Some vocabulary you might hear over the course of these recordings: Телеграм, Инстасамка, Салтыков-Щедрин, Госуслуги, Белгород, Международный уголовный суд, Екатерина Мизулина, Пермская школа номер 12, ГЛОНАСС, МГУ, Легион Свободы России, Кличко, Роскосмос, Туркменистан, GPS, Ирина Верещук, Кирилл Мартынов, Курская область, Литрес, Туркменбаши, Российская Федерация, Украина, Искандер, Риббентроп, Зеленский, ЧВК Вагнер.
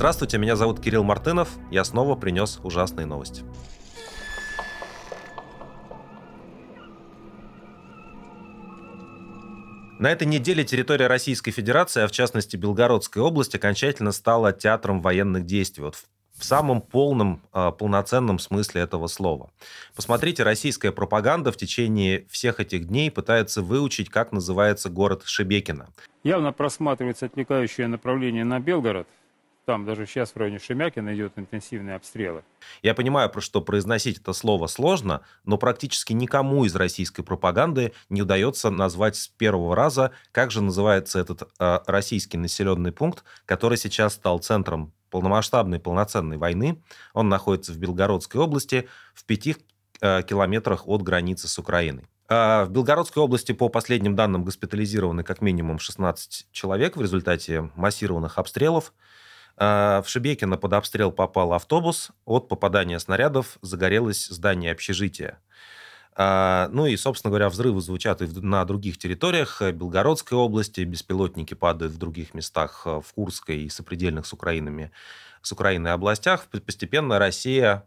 Здравствуйте, меня зовут Кирилл Мартынов. Я снова принес ужасные новости. На этой неделе территория Российской Федерации, а в частности Белгородская область, окончательно стала театром военных действий. Вот в самом полноценном смысле этого слова. Посмотрите, российская пропаганда в течение всех этих дней пытается выучить, как называется город Шебекино. Явно просматривается отвлекающее направление на Белгород. Там даже сейчас в районе Шемякина идут интенсивные обстрелы. Я понимаю, про что произносить это слово сложно, но практически никому из российской пропаганды не удается назвать с первого раза, как же называется этот российский населенный пункт, который сейчас стал центром полномасштабной полноценной войны. Он находится в Белгородской области в 5 километрах от границы с Украиной. В Белгородской области, по последним данным, госпитализированы как минимум 16 человек в результате массированных обстрелов. В Шебекино под обстрел попал автобус. От попадания снарядов загорелось здание общежития. Ну и, собственно говоря, взрывы звучат и на других территориях Белгородской области. Беспилотники падают в других местах, в Курской и сопредельных с Украиной областях. Постепенно Россия,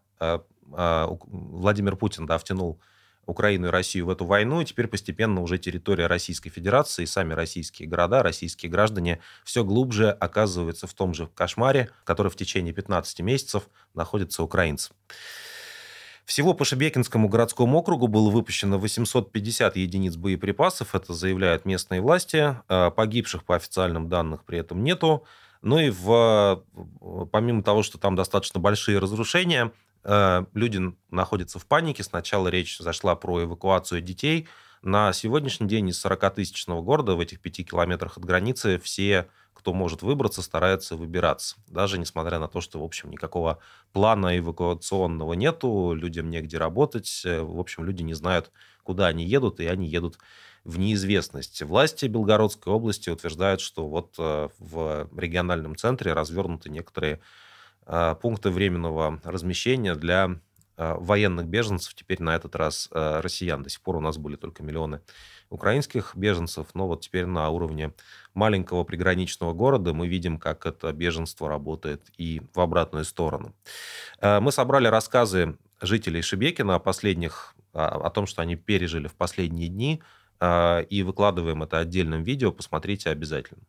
Владимир Путин, втянул Украину и Россию в эту войну, и теперь постепенно уже территория Российской Федерации, сами российские города, российские граждане все глубже оказываются в том же кошмаре, который в течение 15 месяцев находится украинцы. Всего по Шебекинскому городскому округу было выпущено 850 единиц боеприпасов, это заявляют местные власти, погибших по официальным данным при этом нету. Ну и помимо того, что там достаточно большие разрушения, люди находятся в панике. Сначала речь зашла про эвакуацию детей. На сегодняшний день из 40-тысячного города в этих 5 километрах от границы все, кто может выбраться, стараются выбираться. Даже несмотря на то, что, в общем, никакого плана эвакуационного нету, людям негде работать. В общем, люди не знают, куда они едут, и они едут в неизвестность. Власти Белгородской области утверждают, что вот в региональном центре развернуты некоторые пункты временного размещения для военных беженцев. Теперь на этот раз россиян. До сих пор у нас были только миллионы украинских беженцев. Но вот теперь на уровне маленького приграничного города мы видим, как это беженство работает и в обратную сторону. Мы собрали рассказы жителей Шебекина о том, что они пережили в последние дни. И выкладываем это отдельным видео. Посмотрите обязательно.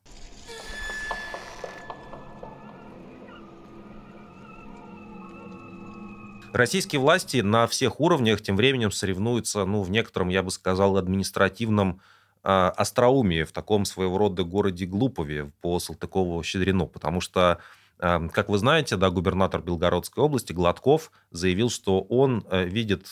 Российские власти на всех уровнях тем временем соревнуются, в некотором, я бы сказал, административном остроумии, в таком своего рода городе Глупове по Салтыкову-Щедрину, потому что, как вы знаете, губернатор Белгородской области Гладков заявил, что он видит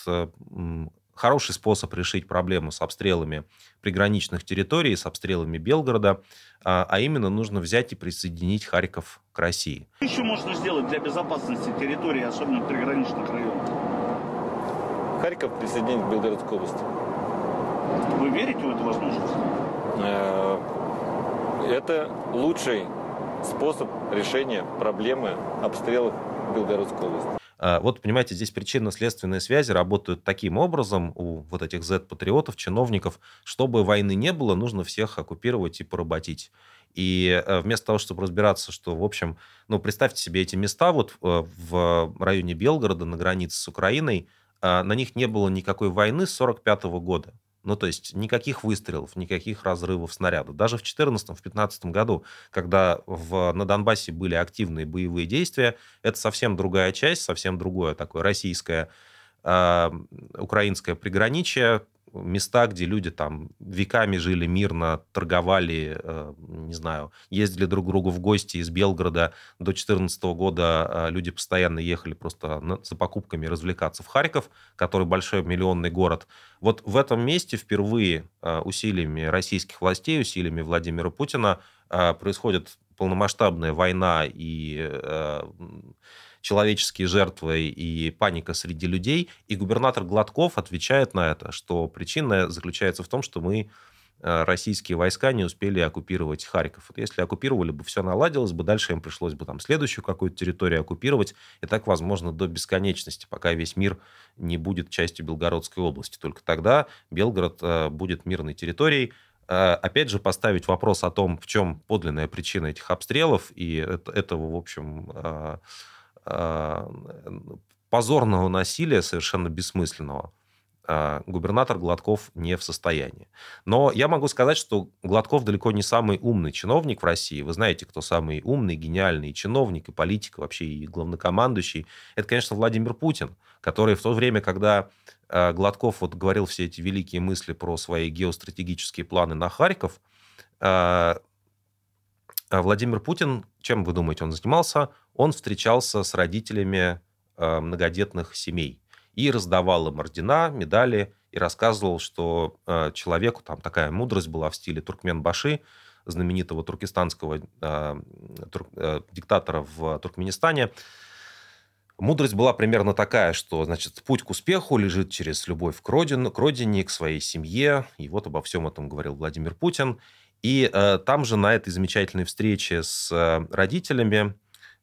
хороший способ решить проблему с обстрелами приграничных территорий, с обстрелами Белгорода, а именно нужно взять и присоединить Харьков к России. Что еще можно сделать для безопасности территории, особенно приграничных районов? Харьков присоединить к Белгородской области. Вы верите в эту возможность? Это лучший способ решения проблемы обстрелов Белгородской области. Вот, понимаете, здесь причинно-следственные связи работают таким образом у вот этих Z-патриотов, чиновников, чтобы войны не было, нужно всех оккупировать и поработить. И вместо того, чтобы разбираться, что, в общем, представьте себе эти места вот в районе Белгорода на границе с Украиной, на них не было никакой войны с 1945 года. То есть никаких выстрелов, никаких разрывов снарядов. Даже в 2014-2015 году, когда на Донбассе были активные боевые действия, это совсем другая часть, совсем другое такое российское, украинское приграничие, места, где люди там веками жили мирно, торговали, ездили друг к другу в гости из Белгорода. До 2014 года люди постоянно ехали просто за покупками развлекаться в Харьков, который большой миллионный город. Вот в этом месте впервые усилиями российских властей, усилиями Владимира Путина происходит полномасштабная война и человеческие жертвы и паника среди людей. И губернатор Гладков отвечает на это, что причина заключается в том, что российские войска не успели оккупировать Харьков. Вот если оккупировали бы, все наладилось бы, дальше им пришлось бы следующую какую-то территорию оккупировать. И так, возможно, до бесконечности, пока весь мир не будет частью Белгородской области. Только тогда Белгород будет мирной территорией, опять же, поставить вопрос о том, в чем подлинная причина этих обстрелов и этого, в общем, позорного насилия, совершенно бессмысленного, губернатор Гладков не в состоянии. Но я могу сказать, что Гладков далеко не самый умный чиновник в России. Вы знаете, кто самый умный, гениальный чиновник и политик, вообще и главнокомандующий. Это, конечно, Владимир Путин, который в то время, когда Гладков вот говорил все эти великие мысли про свои геостратегические планы на Харьков, Владимир Путин, чем вы думаете, он занимался? Он встречался с родителями многодетных семей и раздавал им ордена, медали, и рассказывал, что человеку, там такая мудрость была в стиле Туркменбаши, знаменитого туркестанского диктатора в Туркменистане. Мудрость была примерно такая, что, значит, путь к успеху лежит через любовь к родине, к своей семье. И вот обо всем этом говорил Владимир Путин. И там же на этой замечательной встрече с родителями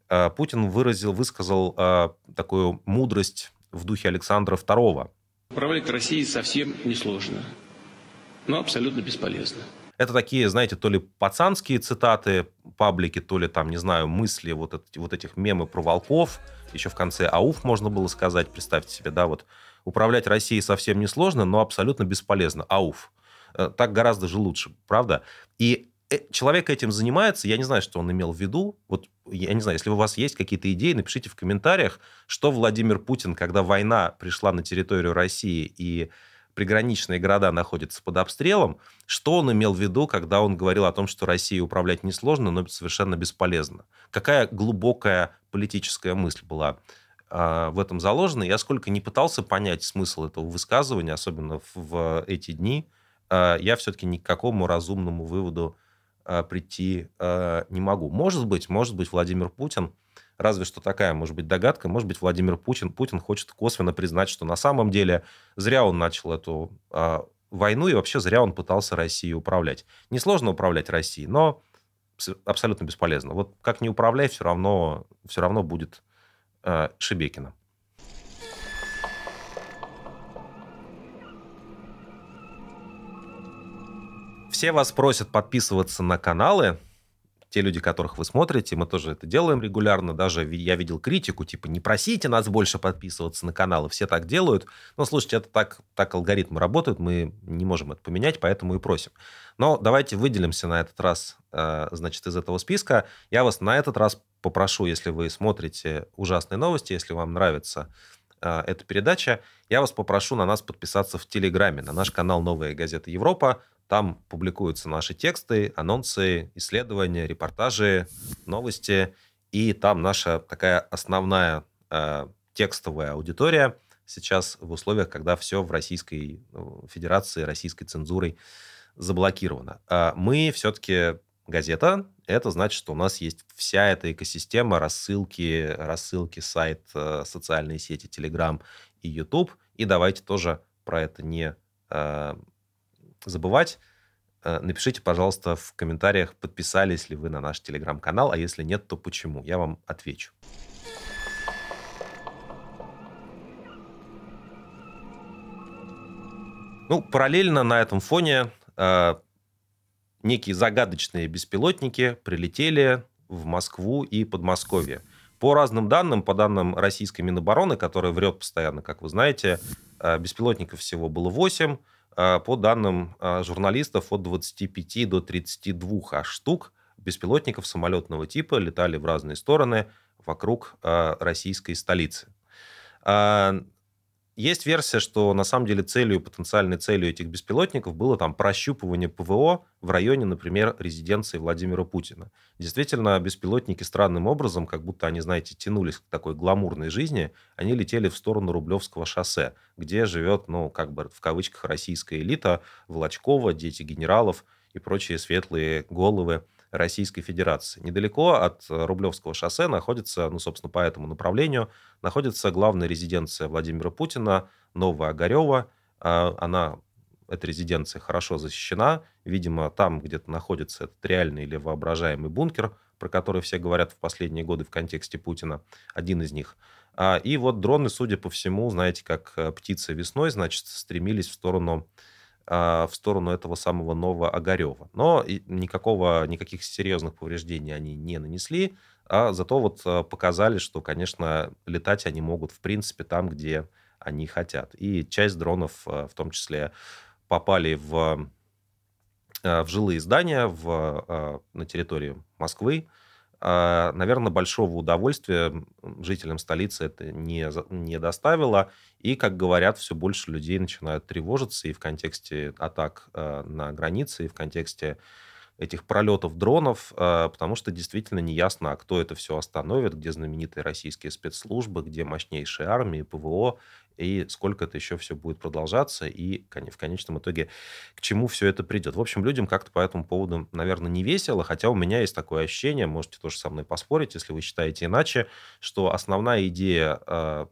Путин высказал такую мудрость в духе Александра II. Управлять Россией совсем несложно, но абсолютно бесполезно. Это такие, знаете, то ли пацанские цитаты паблики, то ли там, не знаю, мысли вот этих мемы про волков. Еще в конце ауф можно было сказать, представьте себе, да, вот управлять Россией совсем несложно, но абсолютно бесполезно. Ауф. Так гораздо же лучше, правда? И человек этим занимается, я не знаю, что он имел в виду. Вот я не знаю, если у вас есть какие-то идеи, напишите в комментариях, что Владимир Путин, когда война пришла на территорию России и приграничные города находятся под обстрелом, что он имел в виду, когда он говорил о том, что Россией управлять несложно, но совершенно бесполезно. Какая глубокая политическая мысль была в этом заложена. Я сколько не пытался понять смысл этого высказывания, особенно в эти дни, я все-таки ни к какому разумному выводу прийти не могу. Может быть, Владимир Путин, разве что такая, может быть, догадка, может быть, Владимир Путин хочет косвенно признать, что на самом деле зря он начал эту войну и вообще зря он пытался Россией управлять. Несложно управлять Россией, но абсолютно бесполезно. Вот как не управляй, все равно будет Шебекино. Все вас просят подписываться на каналы, те люди, которых вы смотрите, мы тоже это делаем регулярно, даже я видел критику, типа, не просите нас больше подписываться на каналы, все так делают, но, слушайте, это так алгоритмы работают, мы не можем это поменять, поэтому и просим. Но давайте выделимся на этот раз, значит, из этого списка. Я вас на этот раз попрошу, если вы смотрите ужасные новости, если вам нравится эта передача, я вас попрошу на нас подписаться в Телеграме, на наш канал «Новая газета Европа». Там публикуются наши тексты, анонсы, исследования, репортажи, новости. И там наша такая основная текстовая аудитория сейчас в условиях, когда все в Российской Федерации, российской цензурой заблокировано. Мы все-таки газета. Это значит, что у нас есть вся эта экосистема, рассылки, сайт, социальные сети, Телеграм и YouTube. И давайте тоже про это не забывать. Напишите, пожалуйста, в комментариях, подписались ли вы на наш Телеграм-канал, а если нет, то почему? Я вам отвечу. Ну, параллельно на этом фоне некие загадочные беспилотники прилетели в Москву и Подмосковье. По разным данным, по данным российской Минобороны, которая врет постоянно, как вы знаете, беспилотников всего было 8. По данным журналистов, от 25 до 32 штук беспилотников самолетного типа летали в разные стороны вокруг российской столицы. Есть версия, что на самом деле потенциальной целью этих беспилотников было там прощупывание ПВО в районе, например, резиденции Владимира Путина. Действительно, беспилотники странным образом, как будто они, знаете, тянулись к такой гламурной жизни, они летели в сторону Рублевского шоссе, где живет, ну, как бы в кавычках, российская элита, Волочкова, дети генералов и прочие светлые головы Российской Федерации. Недалеко от Рублевского шоссе находится, ну, собственно, по этому направлению, находится главная резиденция Владимира Путина, Новая Огарева. Эта резиденция хорошо защищена. Видимо, там где-то находится этот реальный или воображаемый бункер, про который все говорят в последние годы в контексте Путина, один из них. И вот дроны, судя по всему, знаете, как птицы весной, значит, стремились в сторону в сторону этого самого Нового Огарева. Но никаких серьезных повреждений они не нанесли, а зато вот показали, что, конечно, летать они могут, в принципе, там, где они хотят. И часть дронов, в том числе, попали в жилые здания на территории Москвы. Наверное, большого удовольствия жителям столицы это не доставило. И, как говорят, все больше людей начинают тревожиться и в контексте атак на границе, и в контексте этих пролетов дронов, потому что действительно неясно, кто это все остановит, где знаменитые российские спецслужбы, где мощнейшие армии, ПВО, и сколько это еще все будет продолжаться, и в конечном итоге к чему все это придет. В общем, людям как-то по этому поводу, наверное, не весело, хотя у меня есть такое ощущение, можете тоже со мной поспорить, если вы считаете иначе, что основная идея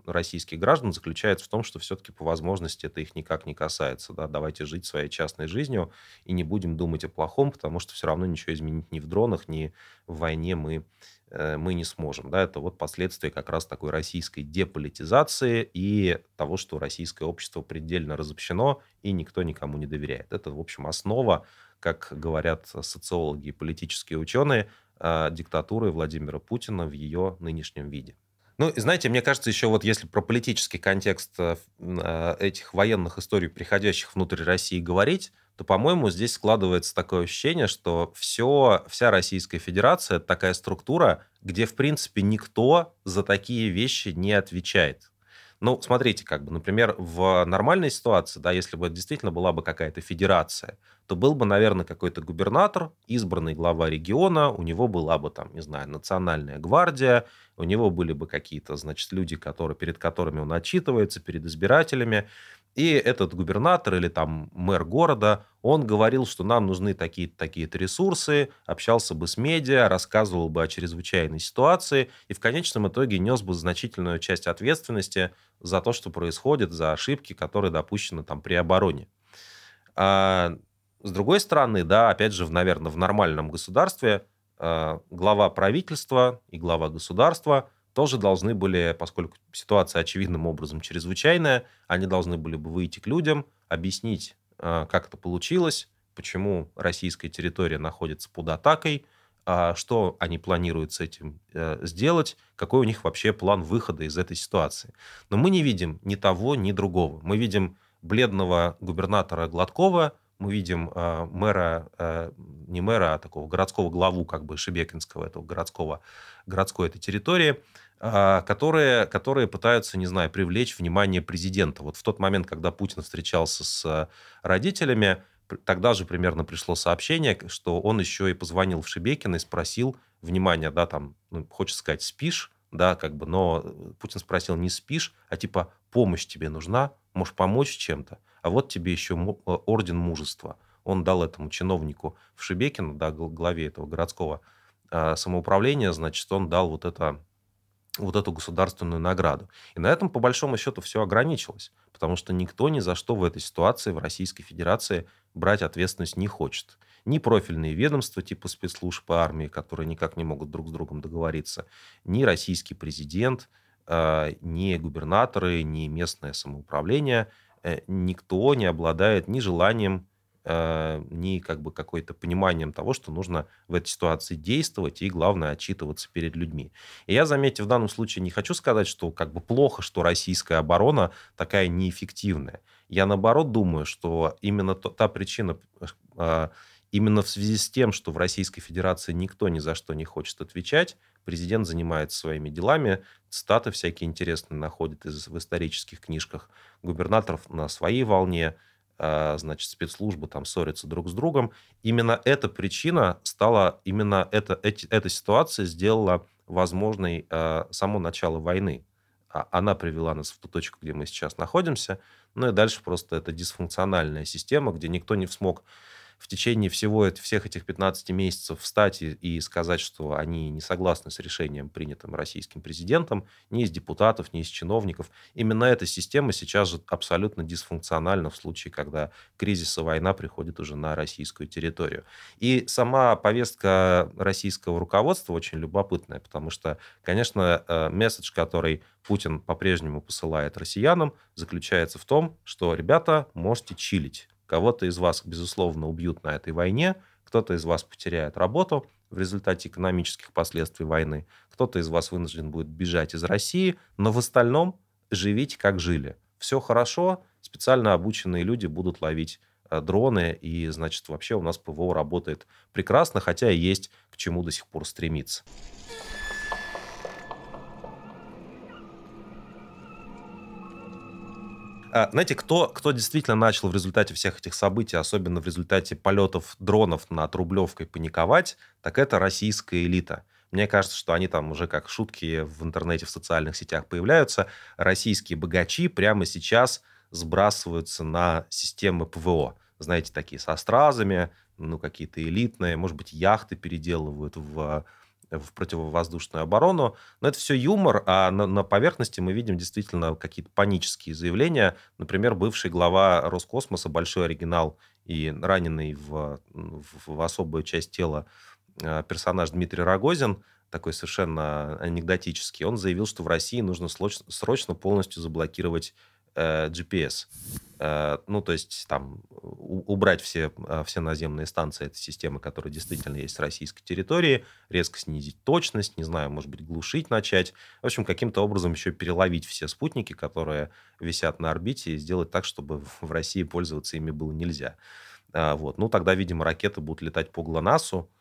российских граждан заключается в том, что все-таки по возможности это их никак не касается. Да? Давайте жить своей частной жизнью и не будем думать о плохом, потому что все равно ничего изменить ни в дронах, ни в войне мы не сможем. Да? Это вот последствия как раз такой российской деполитизации и того, что российское общество предельно разобщено, и никто никому не доверяет. Это, в общем, основа, как говорят социологи и политические ученые, диктатуры Владимира Путина в ее нынешнем виде. Ну, и знаете, мне кажется, еще вот если про политический контекст этих военных историй, приходящих внутрь России, говорить, то, по-моему, здесь складывается такое ощущение, что вся Российская Федерация – это такая структура, где, в принципе, никто за такие вещи не отвечает. Ну, смотрите, например, в нормальной ситуации, да, если бы действительно была бы какая-то федерация, то был бы, наверное, какой-то губернатор, избранный глава региона, у него была бы, там, не знаю, национальная гвардия, у него были бы какие-то, значит, люди, перед которыми он отчитывается, перед избирателями. И этот губернатор или там мэр города, он говорил, что нам нужны такие-то, такие-то ресурсы, общался бы с медиа, рассказывал бы о чрезвычайной ситуации и в конечном итоге нес бы значительную часть ответственности за то, что происходит, за ошибки, которые допущены там при обороне. А с другой стороны, да, опять же, наверное, в нормальном государстве глава правительства и глава государства тоже должны были, поскольку ситуация очевидным образом чрезвычайная, они должны были бы выйти к людям, объяснить, как это получилось, почему российская территория находится под атакой, что они планируют с этим сделать, какой у них вообще план выхода из этой ситуации. Но мы не видим ни того, ни другого. Мы видим бледного губернатора Гладкова, мы видим такого городского главу, Шебекинского, этого городской этой территории, которые пытаются, не знаю, привлечь внимание президента. Вот в тот момент, когда Путин встречался с родителями, тогда же примерно пришло сообщение, что он еще и позвонил в Шебекино и спросил, внимание, да, там, хочется сказать, спишь, да, но Путин спросил, не спишь, а типа, помощь тебе нужна, можешь помочь чем-то, а вот тебе еще орден мужества. Он дал этому чиновнику в Шебекино, да, главе этого городского самоуправления, значит, он дал вот эту государственную награду. И на этом, по большому счету, все ограничилось, потому что никто ни за что в этой ситуации в Российской Федерации брать ответственность не хочет. Ни профильные ведомства типа спецслужб и армии, которые никак не могут друг с другом договориться, ни российский президент, ни губернаторы, ни местное самоуправление, никто не обладает ни желанием, ни какой-то пониманием того, что нужно в этой ситуации действовать и, главное, отчитываться перед людьми. И я, заметьте, в данном случае не хочу сказать, что плохо, что российская оборона такая неэффективная. Я, наоборот, думаю, что именно та причина, именно в связи с тем, что в Российской Федерации никто ни за что не хочет отвечать, президент занимается своими делами, цитаты всякие интересные находит в исторических книжках, губернаторов на своей волне, значит, спецслужбы там ссорятся друг с другом. Именно эта причина стала, эта ситуация сделала возможной само начало войны. Она привела нас в ту точку, где мы сейчас находимся. Ну и дальше просто это дисфункциональная система, где никто не смог в течение всех этих 15 месяцев встать и сказать, что они не согласны с решением, принятым российским президентом, ни из депутатов, ни из чиновников. Именно эта система сейчас же абсолютно дисфункциональна в случае, когда кризис и война приходят уже на российскую территорию. И сама повестка российского руководства очень любопытная, потому что, конечно, месседж, который Путин по-прежнему посылает россиянам, заключается в том, что, ребята, можете чилить. Кого-то из вас, безусловно, убьют на этой войне, кто-то из вас потеряет работу в результате экономических последствий войны, кто-то из вас вынужден будет бежать из России, но в остальном живите, как жили. Все хорошо, специально обученные люди будут ловить дроны, и, значит, вообще у нас ПВО работает прекрасно, хотя и есть к чему до сих пор стремиться. Знаете, кто действительно начал в результате всех этих событий, особенно в результате полетов дронов над Рублевкой, паниковать, так это российская элита. Мне кажется, что они там уже как шутки в интернете, в социальных сетях появляются. Российские богачи прямо сейчас сбрасываются на системы ПВО. Знаете, такие со стразами, ну, какие-то элитные, может быть, яхты переделывают в противовоздушную оборону. Но это все юмор, а на поверхности мы видим действительно какие-то панические заявления. Например, бывший глава Роскосмоса, большой оригинал и раненый в особую часть тела персонаж Дмитрий Рогозин, такой совершенно анекдотический, он заявил, что в России нужно срочно полностью заблокировать GPS. Ну, то есть, там, убрать все наземные станции этой системы, которые действительно есть с российской территории, резко снизить точность, не знаю, может быть, глушить начать. В общем, каким-то образом еще переловить все спутники, которые висят на орбите, и сделать так, чтобы в России пользоваться ими было нельзя. Вот. Ну, тогда, видимо, ракеты будут летать по ГЛОНАССу,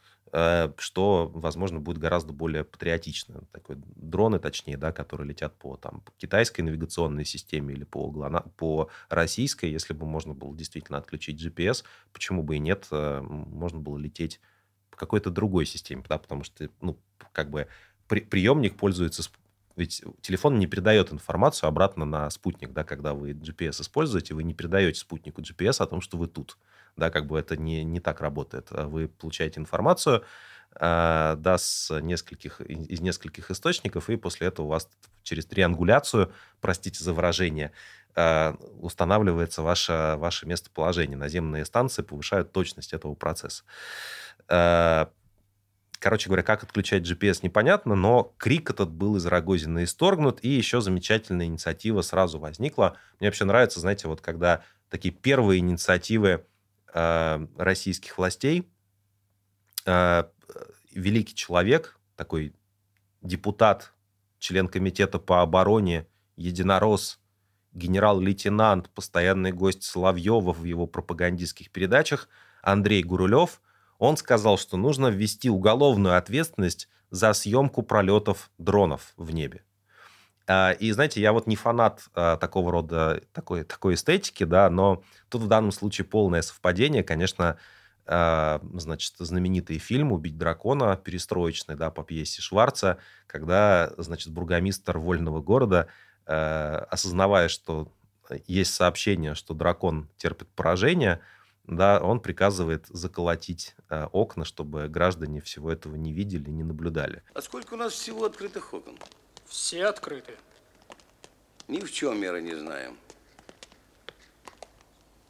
что, возможно, будет гораздо более патриотично. Такой, дроны, точнее, да, которые летят по китайской навигационной системе или по российской. Если бы можно было действительно отключить GPS, почему бы и нет, можно было лететь по какой-то другой системе. Да, потому что приемник пользуется... Ведь телефон не передает информацию обратно на спутник, да, когда вы GPS используете, вы не передаете спутнику GPS о том, что вы тут. Да, как бы это не так работает. Вы получаете информацию из нескольких источников, и после этого у вас через триангуляцию, простите за выражение, устанавливается ваше местоположение. Наземные станции повышают точность этого процесса. Короче говоря, как отключать GPS, непонятно, но крик этот был из Рогозина исторгнут, и еще замечательная инициатива сразу возникла. Мне вообще нравится, знаете, вот когда такие первые инициативы российских властей, великий человек, такой депутат, член комитета по обороне, единорос, генерал-лейтенант, постоянный гость Соловьева в его пропагандистских передачах Андрей Гурулев, он сказал, что нужно ввести уголовную ответственность за съемку пролетов дронов в небе. И, знаете, я вот не фанат такого рода, такой эстетики, да, но тут в данном случае полное совпадение. Конечно, значит, знаменитый фильм «Убить дракона», перестроечный, да, по пьесе Шварца, когда, значит, бургомистр вольного города, осознавая, что есть сообщение, что дракон терпит поражение, да, он приказывает заколотить окна, чтобы граждане всего этого не видели, не наблюдали. А сколько у нас всего открытых окон? Все открыты. Ни в чем меры не знаем.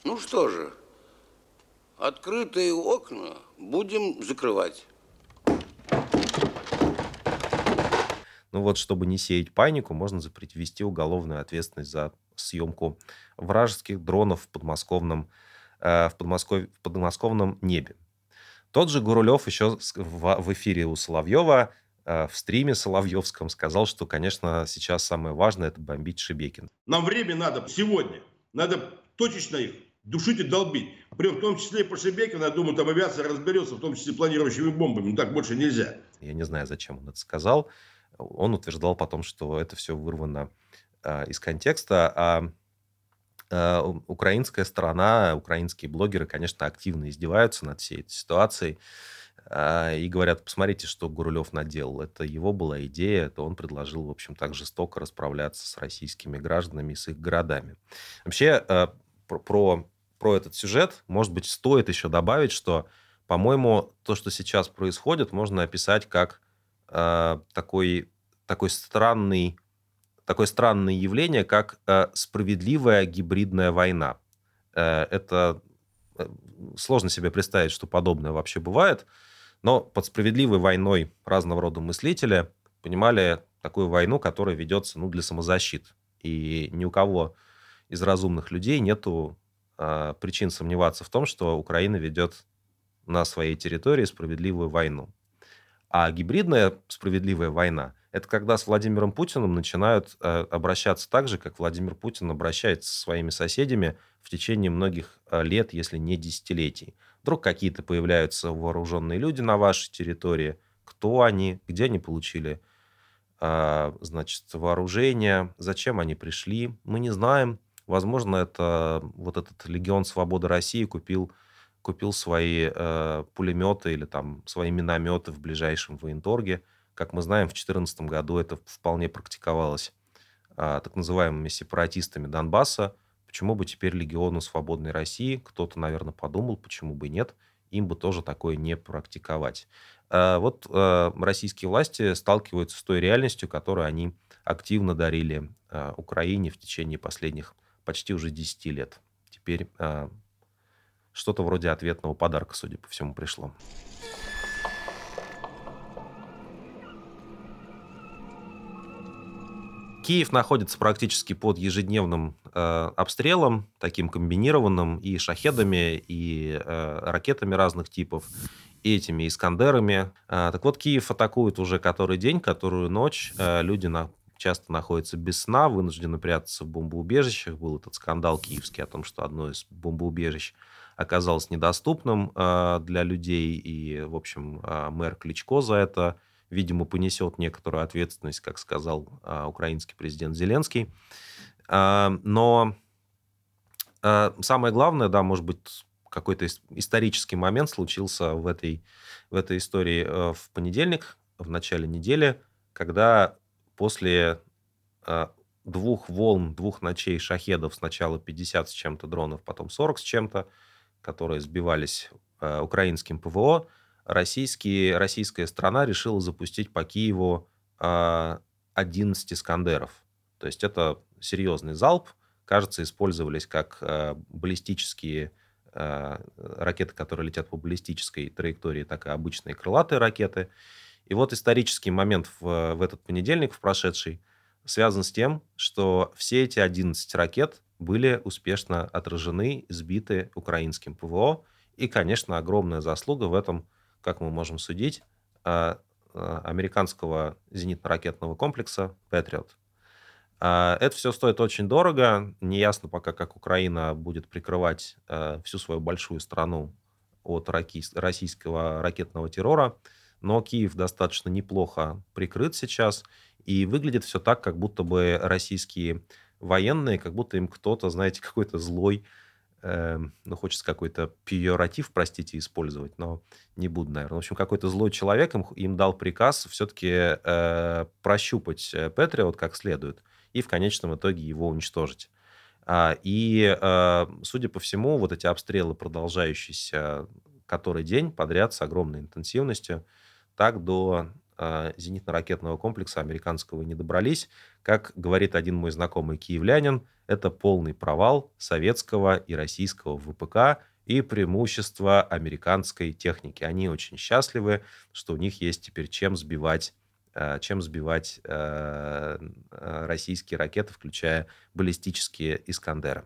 Ну что же, открытые окна будем закрывать. Ну вот, чтобы не сеять панику, можно ввести уголовную ответственность за съемку вражеских дронов в подмосковном небе. Тот же Гурулев еще в эфире у Соловьева, в стриме соловьевском, сказал, что, конечно, сейчас самое важное – это бомбить Шебекино. Нам время надо сегодня. Надо точечно их душить и долбить. Причем в том числе и по Шебекино, я думаю, там авиация разберется, в том числе планирующими бомбами. Но так больше нельзя. Я не знаю, зачем он это сказал. Он утверждал потом, что это все вырвано из контекста, украинская сторона, украинские блогеры, конечно, активно издеваются над всей этой ситуацией и говорят, посмотрите, что Гурулев наделал. Это его была идея, это он предложил, в общем, так жестоко расправляться с российскими гражданами, с их городами. Вообще, про этот сюжет, может быть, стоит еще добавить, что, по-моему, то, что сейчас происходит, можно описать как такое странное явление, как справедливая гибридная война. Это сложно себе представить, что подобное вообще бывает, но под справедливой войной разного рода мыслители понимали такую войну, которая ведется, ну, для самозащиты. И ни у кого из разумных людей нету причин сомневаться в том, что Украина ведет на своей территории справедливую войну. А гибридная справедливая война – это когда с Владимиром Путиным начинают обращаться так же, как Владимир Путин обращается со своими соседями в течение многих лет, если не десятилетий. Вдруг какие-то появляются вооруженные люди на вашей территории. Кто они? Где они получили, значит, вооружение? Зачем они пришли? Мы не знаем. Возможно, это вот этот Легион Свободы России купил свои пулеметы или там свои минометы в ближайшем военторге. Как мы знаем, в 2014 году это вполне практиковалось так называемыми сепаратистами Донбасса. Почему бы теперь Легиону Свободной России, кто-то, наверное, подумал, почему бы и нет, им бы тоже такое не практиковать. Вот российские власти сталкиваются с той реальностью, которую они активно дарили Украине в течение последних почти уже 10 лет. Теперь что-то вроде ответного подарка, судя по всему, пришло. Киев находится практически под ежедневным обстрелом, таким комбинированным, и шахедами, и ракетами разных типов, и этими искандерами. Так вот, Киев атакуют уже который день, которую ночь. Люди часто находятся без сна, вынуждены прятаться в бомбоубежищах. Был этот скандал киевский о том, что одно из бомбоубежищ оказалось недоступным для людей. И, в общем, мэр Кличко за это, видимо, понесет некоторую ответственность, как сказал украинский президент Зеленский. Но самое главное, да, может быть, какой-то исторический момент случился в этой истории в понедельник, в начале недели, когда после двух волн, двух ночей шахедов, сначала 50 с чем-то дронов, потом 40 с чем-то, которые сбивались украинским ПВО, российская страна решила запустить по Киеву 11 «Искандеров». То есть это серьезный залп. Кажется, использовались как баллистические ракеты, которые летят по баллистической траектории, так и обычные крылатые ракеты. И вот исторический момент в этот понедельник, в прошедший, связан с тем, что все эти 11 ракет были успешно отражены, сбиты украинским ПВО. И, конечно, огромная заслуга в этом, как мы можем судить, американского зенитно-ракетного комплекса «Патриот». Это все стоит очень дорого. Неясно пока, как Украина будет прикрывать всю свою большую страну от российского ракетного террора. Но Киев достаточно неплохо прикрыт сейчас. И выглядит все так, как будто бы российские военные, как будто им кто-то, знаете, какой-то злой, хочется какой-то пиоратив, простите, использовать, но не буду, наверное. В общем, какой-то злой человек им дал приказ все-таки прощупать Патриот как следует и в конечном итоге его уничтожить. Судя по всему, вот эти обстрелы, продолжающиеся который день подряд с огромной интенсивностью, так до зенитно-ракетного комплекса американского не добрались. Как говорит один мой знакомый киевлянин, это полный провал советского и российского ВПК и преимущество американской техники. Они очень счастливы, что у них есть теперь чем сбивать российские ракеты, включая баллистические «Искандеры».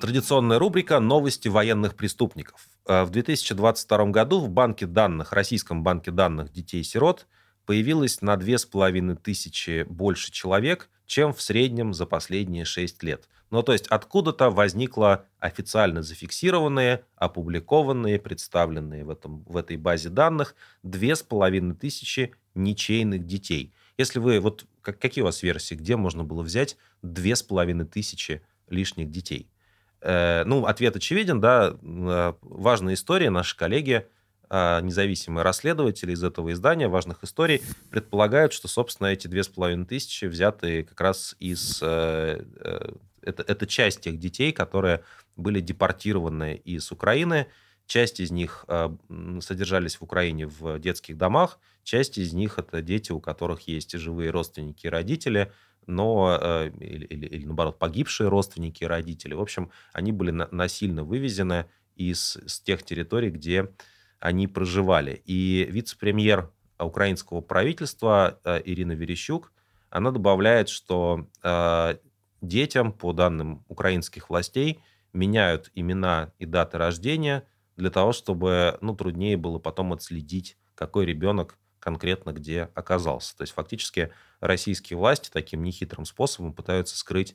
Традиционная рубрика «Новости военных преступников». В 2022 году в банке данных, российском банке данных детей-сирот, появилось на 2500 больше человек, чем в среднем за последние 6 лет. Ну, то есть откуда-то возникло официально зафиксированные, опубликованные, представленные в этой базе данных 2500 ничейных детей. Если вы... Вот какие у вас версии, где можно было взять 2500 лишних детей? Ответ очевиден, да. Важная история. Наши коллеги, независимые расследователи из этого издания «Важных историй», предполагают, что, собственно, эти 2500 взяты как раз из... Это часть тех детей, которые были депортированы из Украины. Часть из них содержались в Украине в детских домах. Часть из них — это дети, у которых есть и живые родственники, и родители, но, или наоборот, погибшие родственники и родители. В общем, они были насильно вывезены из тех территорий, где они проживали. И вице-премьер украинского правительства Ирина Верещук Она добавляет, что детям, по данным украинских властей, меняют имена и даты рождения для того, чтобы труднее было потом отследить, какой ребенок конкретно где оказался. То есть фактически российские власти таким нехитрым способом пытаются скрыть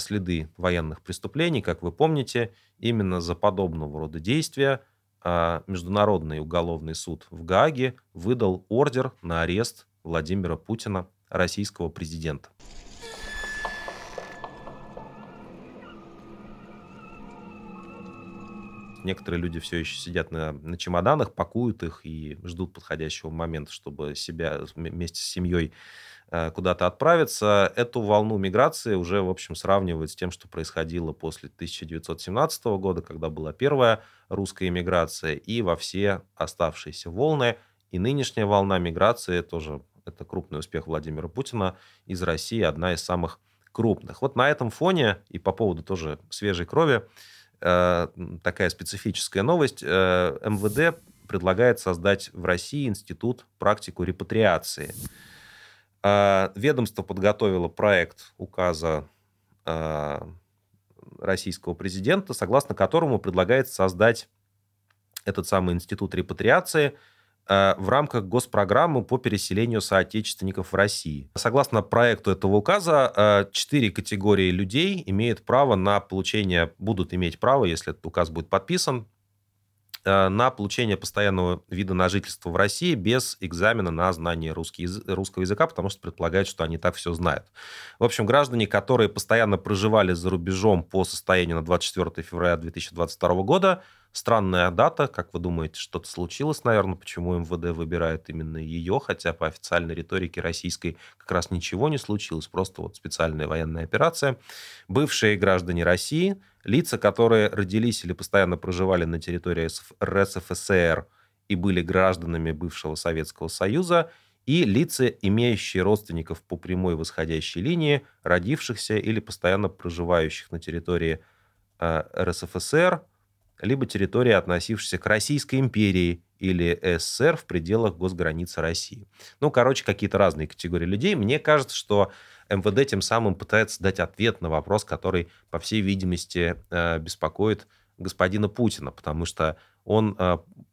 следы военных преступлений. Как вы помните, именно за подобного рода действия Международный уголовный суд в Гааге выдал ордер на арест Владимира Путина, российского президента. Некоторые люди все еще сидят на чемоданах, пакуют их и ждут подходящего момента, чтобы себя вместе с семьей куда-то отправиться. Эту волну миграции уже, в общем, сравнивают с тем, что происходило после 1917 года, когда была первая русская миграция, и во все оставшиеся волны. И нынешняя волна миграции тоже, это крупный успех Владимира Путина, из России одна из самых крупных. Вот на этом фоне, и по поводу тоже свежей крови, такая специфическая новость. МВД предлагает создать в России институт практику репатриации. Ведомство подготовило проект указа российского президента, согласно которому предлагается создать этот самый институт репатриации в рамках госпрограммы по переселению соотечественников в России. Согласно проекту этого указа, 4 категории людей имеют право на получение, будут иметь право, если этот указ будет подписан, на получение постоянного вида на жительство в России без экзамена на знание русского языка, потому что предполагают, что они так все знают. В общем, граждане, которые постоянно проживали за рубежом по состоянию на 24 февраля 2022 года, странная дата, как вы думаете, что-то случилось, наверное, почему МВД выбирает именно ее, хотя по официальной риторике российской как раз ничего не случилось, просто вот специальная военная операция. Бывшие граждане России, лица, которые родились или постоянно проживали на территории РСФСР и были гражданами бывшего Советского Союза, и лица, имеющие родственников по прямой восходящей линии, родившихся или постоянно проживающих на территории РСФСР, либо территории, относившиеся к Российской империи или СССР в пределах госграницы России. Какие-то разные категории людей. Мне кажется, что МВД тем самым пытается дать ответ на вопрос, который, по всей видимости, беспокоит господина Путина, потому что он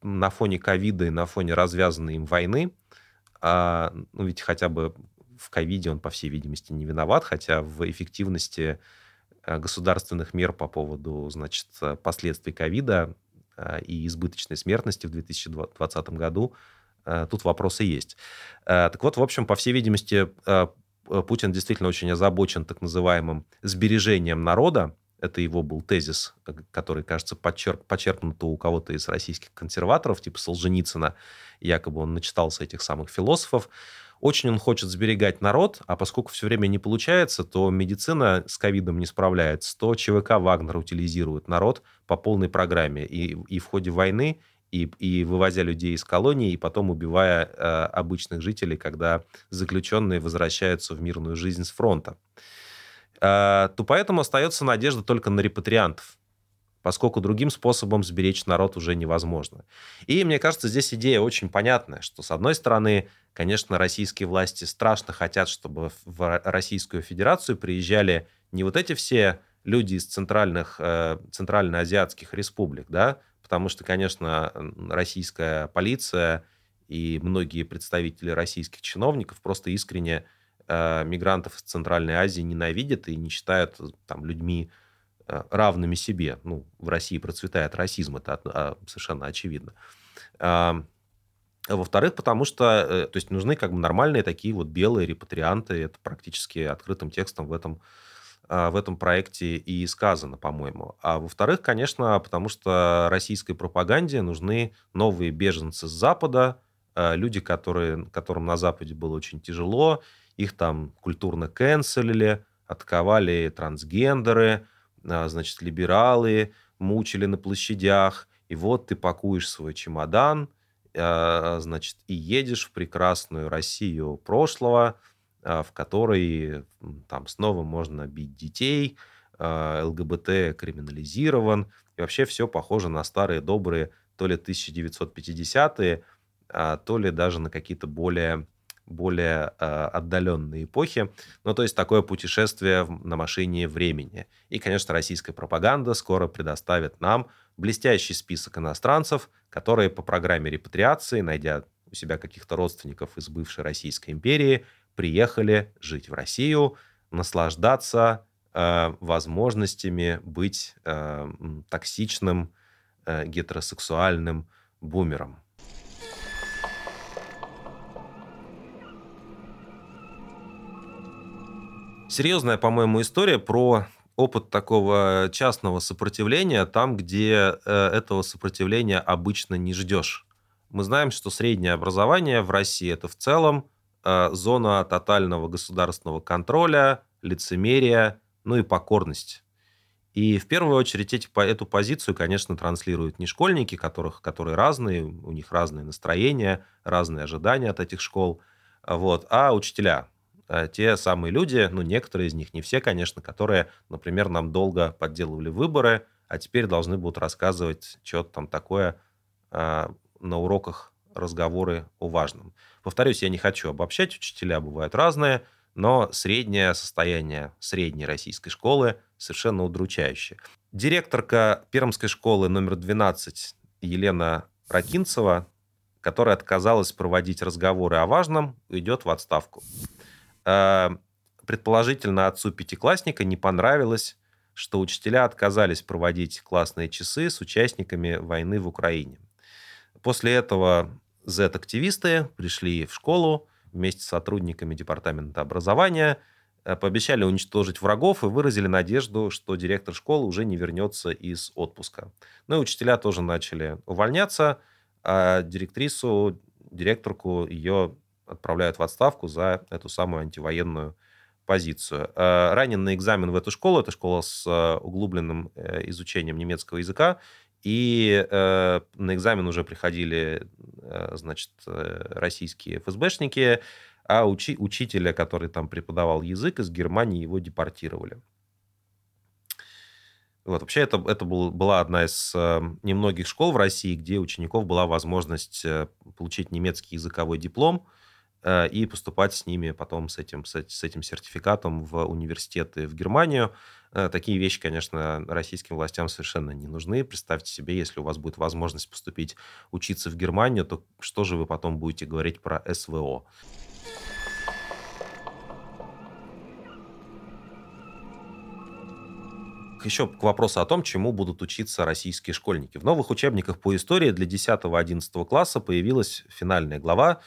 на фоне ковида и на фоне развязанной им войны, ведь хотя бы в ковиде он, по всей видимости, не виноват, хотя в эффективности государственных мер по поводу, последствий ковида и избыточной смертности в 2020 году, тут вопросы есть. Так вот, в общем, по всей видимости, Путин действительно очень озабочен так называемым сбережением народа. Это его был тезис, который, кажется, подчеркнут у кого-то из российских консерваторов, типа Солженицына, якобы он начитался этих самых философов. Очень он хочет сберегать народ, а поскольку все время не получается, то медицина с ковидом не справляется, то ЧВК «Вагнер» утилизирует народ по полной программе. И в ходе войны, и вывозя людей из колоний, и потом убивая обычных жителей, когда заключенные возвращаются в мирную жизнь с фронта. То поэтому остается надежда только на репатриантов, поскольку другим способом сберечь народ уже невозможно. И, мне кажется, здесь идея очень понятная, что, с одной стороны, конечно, российские власти страшно хотят, чтобы в Российскую Федерацию приезжали не вот эти все люди из центральноазиатских республик, да, потому что, конечно, российская полиция и многие представители российских чиновников просто искренне мигрантов из Центральной Азии ненавидят и не считают людьми равными себе. В России процветает расизм, это совершенно очевидно. Во-вторых, потому что нужны нормальные такие белые репатрианты. Это практически открытым текстом в этом проекте и сказано, по-моему. А во-вторых, конечно, потому что российской пропаганде нужны новые беженцы с Запада, люди, которым на Западе было очень тяжело, их там культурно кэнселили, атаковали трансгендеры, либералы мучили на площадях, и вот ты пакуешь свой чемодан, и едешь в прекрасную Россию прошлого, в которой снова можно бить детей, ЛГБТ криминализирован, и вообще все похоже на старые добрые то ли 1950-е, то ли даже на какие-то более более отдаленные эпохи. Ну, то есть такое путешествие на машине времени. И, конечно, российская пропаганда скоро предоставит нам блестящий список иностранцев, которые по программе репатриации, найдя у себя каких-то родственников из бывшей Российской империи, приехали жить в Россию, наслаждаться возможностями быть токсичным, гетеросексуальным бумером. Серьезная, по-моему, история про опыт такого частного сопротивления там, где этого сопротивления обычно не ждешь. Мы знаем, что среднее образование в России – это в целом зона тотального государственного контроля, лицемерия, ну и покорность. И в первую очередь эту позицию, конечно, транслируют не школьники, которые разные, у них разные настроения, разные ожидания от этих школ, вот, а учителя. Те самые люди, ну, некоторые из них, не все, конечно, которые, например, нам долго подделывали выборы, а теперь должны будут рассказывать что-то там такое на уроках, разговоры о важном. Повторюсь, я не хочу обобщать, учителя бывают разные, но среднее состояние средней российской школы совершенно удручающее. Директорка Пермской школы номер 12 Елена Ракинцева, которая отказалась проводить разговоры о важном, уйдет в отставку. Предположительно, отцу пятиклассника не понравилось, что учителя отказались проводить классные часы с участниками войны в Украине. После этого Z-активисты пришли в школу вместе с сотрудниками департамента образования, пообещали уничтожить врагов и выразили надежду, что директор школы уже не вернется из отпуска. Ну и учителя тоже начали увольняться, а директорку ее отправляют в отставку за эту самую антивоенную позицию. Раненный экзамен в эту школу, это школа с углубленным изучением немецкого языка, и на экзамен уже приходили, значит, российские ФСБшники, а учителя, который там преподавал язык, из Германии его депортировали. Вот. Вообще, это была одна из немногих школ в России, где у учеников была возможность получить немецкий языковой диплом и поступать с ними потом с этим сертификатом в университеты в Германию. Такие вещи, конечно, российским властям совершенно не нужны. Представьте себе, если у вас будет возможность поступить учиться в Германию, то что же вы потом будете говорить про СВО? Еще к вопросу о том, чему будут учиться российские школьники. В новых учебниках по истории для 10-11 класса появилась финальная глава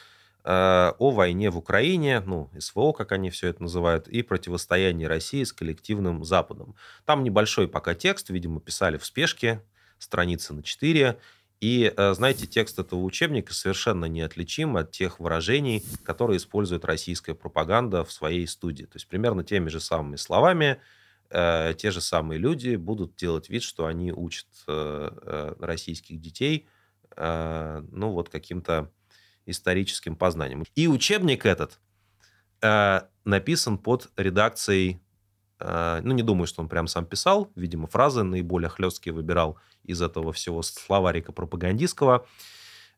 о войне в Украине, ну, СВО, как они все это называют, и противостоянии России с коллективным Западом. Там небольшой пока текст, видимо, писали в спешке, страницы на 4. И, знаете, текст этого учебника совершенно неотличим от тех выражений, которые использует российская пропаганда в своей студии. То есть примерно теми же самыми словами те же самые люди будут делать вид, что они учат российских детей, ну, вот каким-то историческим познанием. И учебник этот написан под редакцией, ну, не думаю, что он прям сам писал, видимо, фразы наиболее хлесткие выбирал из этого всего словарика пропагандистского,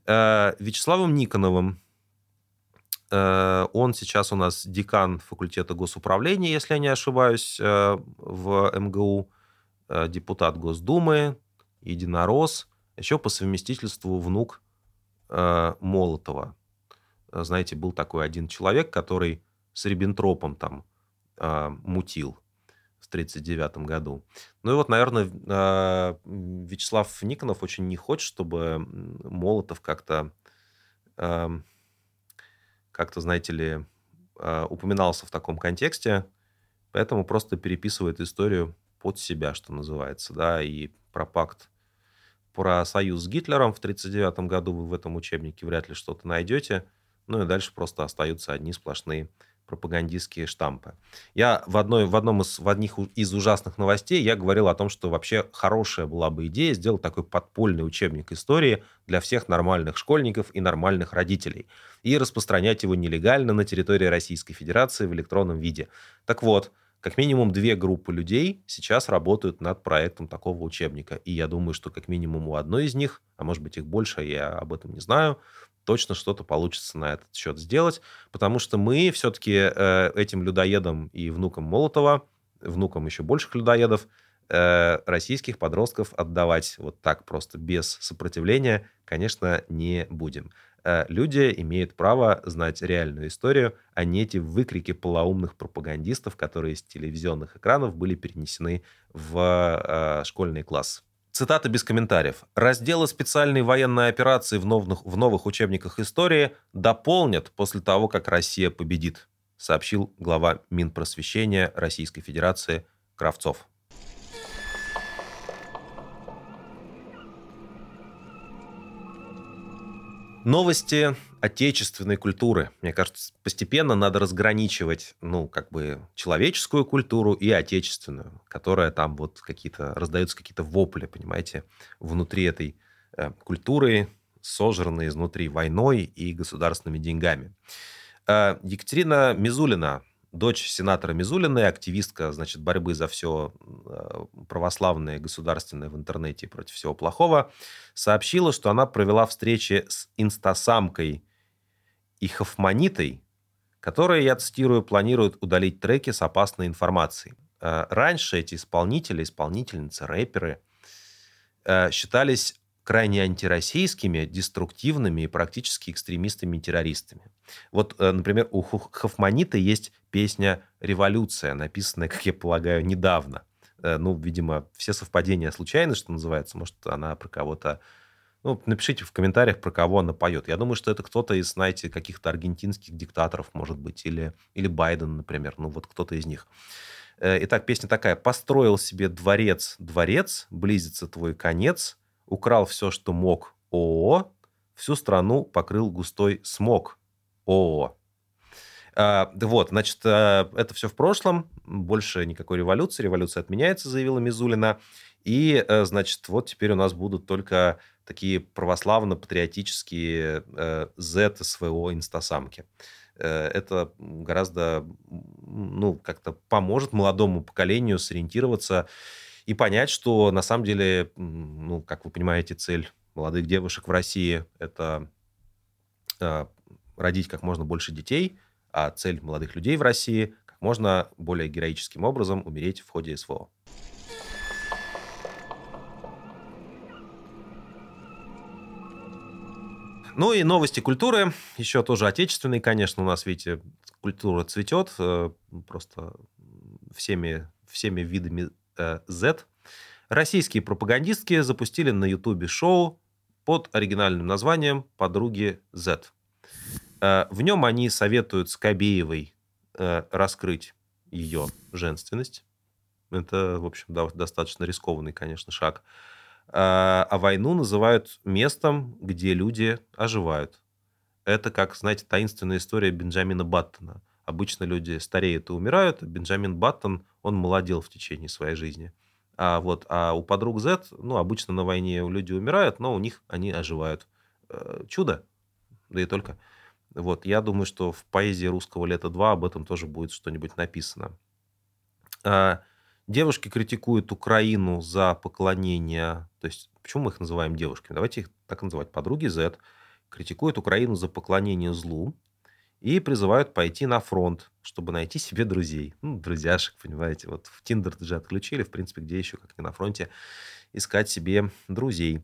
Вячеславом Никоновым. Он сейчас у нас декан факультета госуправления, если я не ошибаюсь, в МГУ, депутат Госдумы, единорос, еще по совместительству внук Молотова. Знаете, был такой один человек, который с Риббентропом там мутил в 1939 году. Ну и вот, наверное, Вячеслав Никонов очень не хочет, чтобы Молотов как-то, знаете ли, упоминался в таком контексте, поэтому просто переписывает историю под себя, что называется, да, и про пакт, про союз с Гитлером в 1939 году вы в этом учебнике вряд ли что-то найдете, ну и дальше просто остаются одни сплошные пропагандистские штампы. Я в одних из ужасных новостей я говорил о том, что вообще хорошая была бы идея сделать такой подпольный учебник истории для всех нормальных школьников и нормальных родителей и распространять его нелегально на территории Российской Федерации в электронном виде. Так вот, как минимум 2 группы людей сейчас работают над проектом такого учебника. И я думаю, что как минимум у одной из них, а может быть их больше, я об этом не знаю, точно что-то получится на этот счет сделать, потому что мы все-таки этим людоедам и внукам Молотова, внукам еще больших людоедов, российских подростков отдавать вот так просто без сопротивления, конечно, не будем. Люди имеют право знать реальную историю, а не эти выкрики полоумных пропагандистов, которые с телевизионных экранов были перенесены в школьный класс. Цитата без комментариев. «Разделы специальной военной операции в новых учебниках истории дополнят после того, как Россия победит», сообщил глава Минпросвещения Российской Федерации Кравцов. Новости отечественной культуры. Мне кажется, постепенно надо разграничивать, человеческую культуру и отечественную, которая там вот раздаются какие-то вопли, понимаете, внутри этой культуры, сожранной изнутри войной и государственными деньгами. Екатерина Мизулина, дочь сенатора Мизулина и активистка, борьбы за все православное и государственное в интернете против всего плохого, сообщила, что она провела встречи с инстасамкой и Хофманитой, которые, я цитирую, планируют удалить треки с опасной информацией. Раньше эти исполнители, исполнительницы, рэперы считались крайне антироссийскими, деструктивными и практически экстремистами и террористами. Вот, например, у Хофманиты есть песня «Революция», написанная, как я полагаю, недавно. Видимо, все совпадения случайны, что называется. Может, она про кого-то... напишите в комментариях, про кого она поет. Я думаю, что это кто-то из, каких-то аргентинских диктаторов, может быть, или Байден, например. Кто-то из них. Итак, песня такая. «Построил себе дворец, дворец, близится твой конец». Украл все, что мог, ООО. Всю страну покрыл густой смог, ООО. Это все в прошлом. Больше никакой революции. Революция отменяется, заявила Мизулина. И, теперь у нас будут только такие православно-патриотические ЗСВО инстасамки. Это гораздо, как-то поможет молодому поколению сориентироваться и понять, что на самом деле, как вы понимаете, цель молодых девушек в России – это родить как можно больше детей, а цель молодых людей в России – как можно более героическим образом умереть в ходе СВО. И новости культуры, еще тоже отечественные, конечно, у нас, видите, культура цветет, просто всеми видами Z. Российские пропагандистки запустили на Ютубе шоу под оригинальным названием «Подруги Z». В нем они советуют Скобеевой раскрыть ее женственность. Это, в общем, достаточно рискованный, конечно, шаг. А войну называют местом, где люди оживают. Это, как, таинственная история Бенджамина Баттона. Обычно люди стареют и умирают. Бенджамин Баттон, он молодел в течение своей жизни. А у подруг Z, обычно на войне люди умирают, но у них они оживают. Чудо, да и только. Я думаю, что в поэзии «Русского лета 2» об этом тоже будет что-нибудь написано. Девушки критикуют Украину за поклонение... То есть, почему мы их называем девушками? Давайте их так называть. Подруги Z критикуют Украину за поклонение злу и призывают пойти на фронт, чтобы найти себе друзей. Друзьяшек, понимаете. В Tinder же отключили. В принципе, где еще, как не на фронте, искать себе друзей.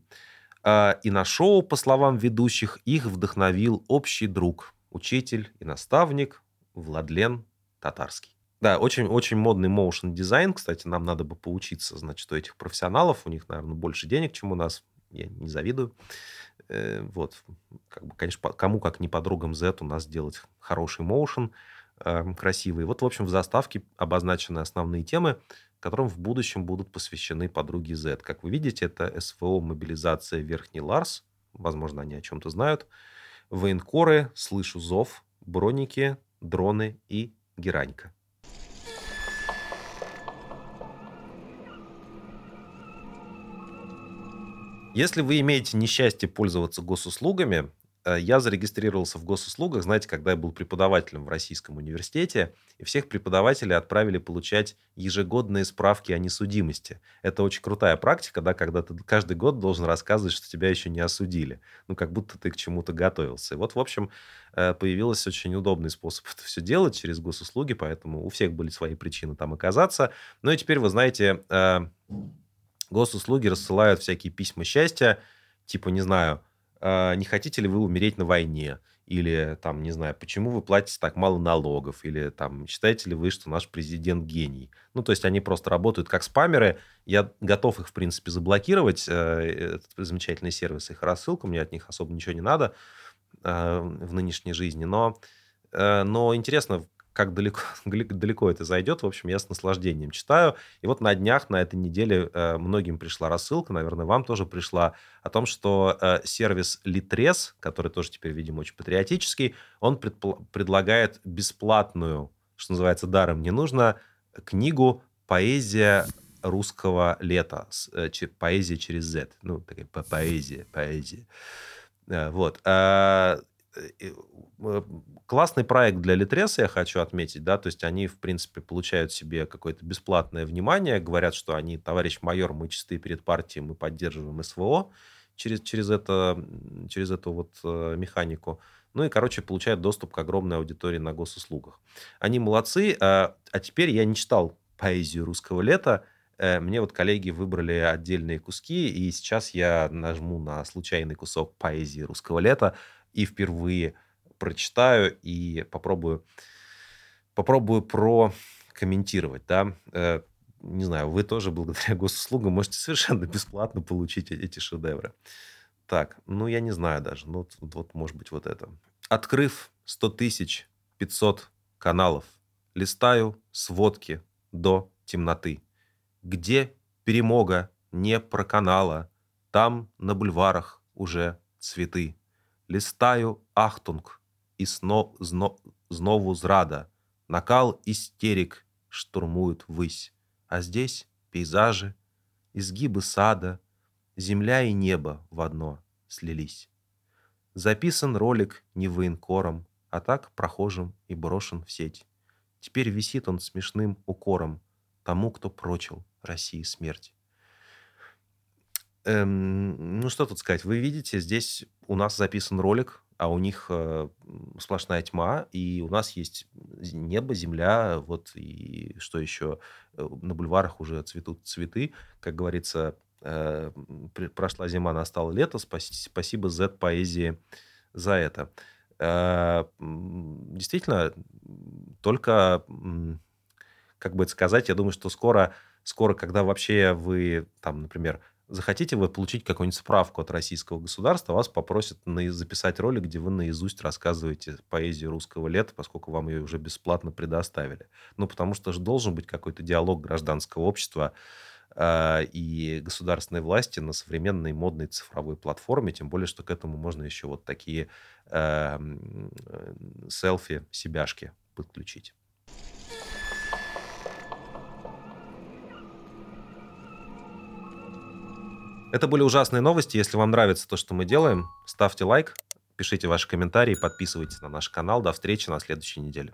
И на шоу, по словам ведущих, их вдохновил общий друг, учитель и наставник Владлен Татарский. Да, очень-очень модный моушн-дизайн. Кстати, нам надо бы поучиться, у этих профессионалов. У них, наверное, больше денег, чем у нас. Я не завидую. Конечно, кому, как не подругам Z, у нас делать хороший моушн, красивый. В общем, в заставке обозначены основные темы, которым в будущем будут посвящены подруги Z. Как вы видите, это СВО, мобилизация, Верхний Ларс. Возможно, они о чем-то знают. Военкоры, слышу зов, броники, дроны и геранька. Если вы имеете несчастье пользоваться госуслугами, я зарегистрировался в госуслугах, знаете, когда я был преподавателем в Российском университете, и всех преподавателей отправили получать ежегодные справки о несудимости. Это очень крутая практика, да, когда ты каждый год должен рассказывать, что тебя еще не осудили. Ну, как будто ты к чему-то готовился. И вот, в общем, появился очень удобный способ это все делать через госуслуги, поэтому у всех были свои причины там оказаться. Ну, и теперь, вы знаете, госуслуги рассылают всякие письма счастья, типа, не знаю, не хотите ли вы умереть на войне? Или, там, не знаю, почему вы платите так мало налогов? Или, там, считаете ли вы, что наш президент гений? Ну, то есть, они просто работают как спамеры. Я готов их, в принципе, заблокировать. Этот замечательный сервис, их рассылка. Мне от них особо ничего не надо в нынешней жизни. Но интересно, как далеко это зайдет. В общем, я с наслаждением читаю. И вот на днях, на этой неделе многим пришла рассылка, наверное, вам тоже пришла, о том, что сервис Литрес, который тоже теперь, видимо, очень патриотический, он предлагает бесплатную, что называется, даром не нужно, книгу «Поэзия русского лета». Поэзия через Z. Ну, такая поэзия. Вот. Классный проект для Литреса, я хочу отметить, да, то есть они, в принципе, получают себе какое-то бесплатное внимание, говорят, что они, товарищ майор, мы чисты перед партией, мы поддерживаем СВО через эту вот механику. Ну и, короче, получают доступ к огромной аудитории на госуслугах. Они молодцы, а теперь я не читал поэзию русского лета, мне вот коллеги выбрали отдельные куски, и сейчас я нажму на случайный кусок поэзии русского лета, и впервые прочитаю и попробую прокомментировать, да. Не знаю, вы тоже благодаря госуслугам можете совершенно бесплатно получить эти шедевры. Так, ну я не знаю даже, ну вот может быть вот это. Открыв 100 500 каналов, листаю сводки до темноты. Где перемога не проканала, там на бульварах уже цветы. Листаю ахтунг и знову зрада. Накал истерик штурмуют ввысь. А здесь пейзажи, изгибы сада, земля и небо в одно слились. Записан ролик не военкором, а так прохожим и брошен в сеть. Теперь висит он смешным укором тому, кто прочил России смерть. Ну, что тут сказать. Вы видите, здесь у нас записан ролик, а у них сплошная тьма, и у нас есть небо, земля, вот, и что еще? На бульварах уже цветут цветы. Как говорится, прошла зима, настало лето. Спасибо Z-поэзии за это. Действительно, только, как бы это сказать, я думаю, что скоро, когда вообще вы, там, например, захотите вы получить какую-нибудь справку от российского государства, вас попросят записать ролик, где вы наизусть рассказываете поэзию русского лета, поскольку вам ее уже бесплатно предоставили. Ну, потому что же должен быть какой-то диалог гражданского общества и государственной власти на современной модной цифровой платформе, тем более, что к этому можно еще вот такие селфи-себяшки подключить. Это были ужасные новости. Если вам нравится то, что мы делаем, ставьте лайк, пишите ваши комментарии, подписывайтесь на наш канал. До встречи на следующей неделе.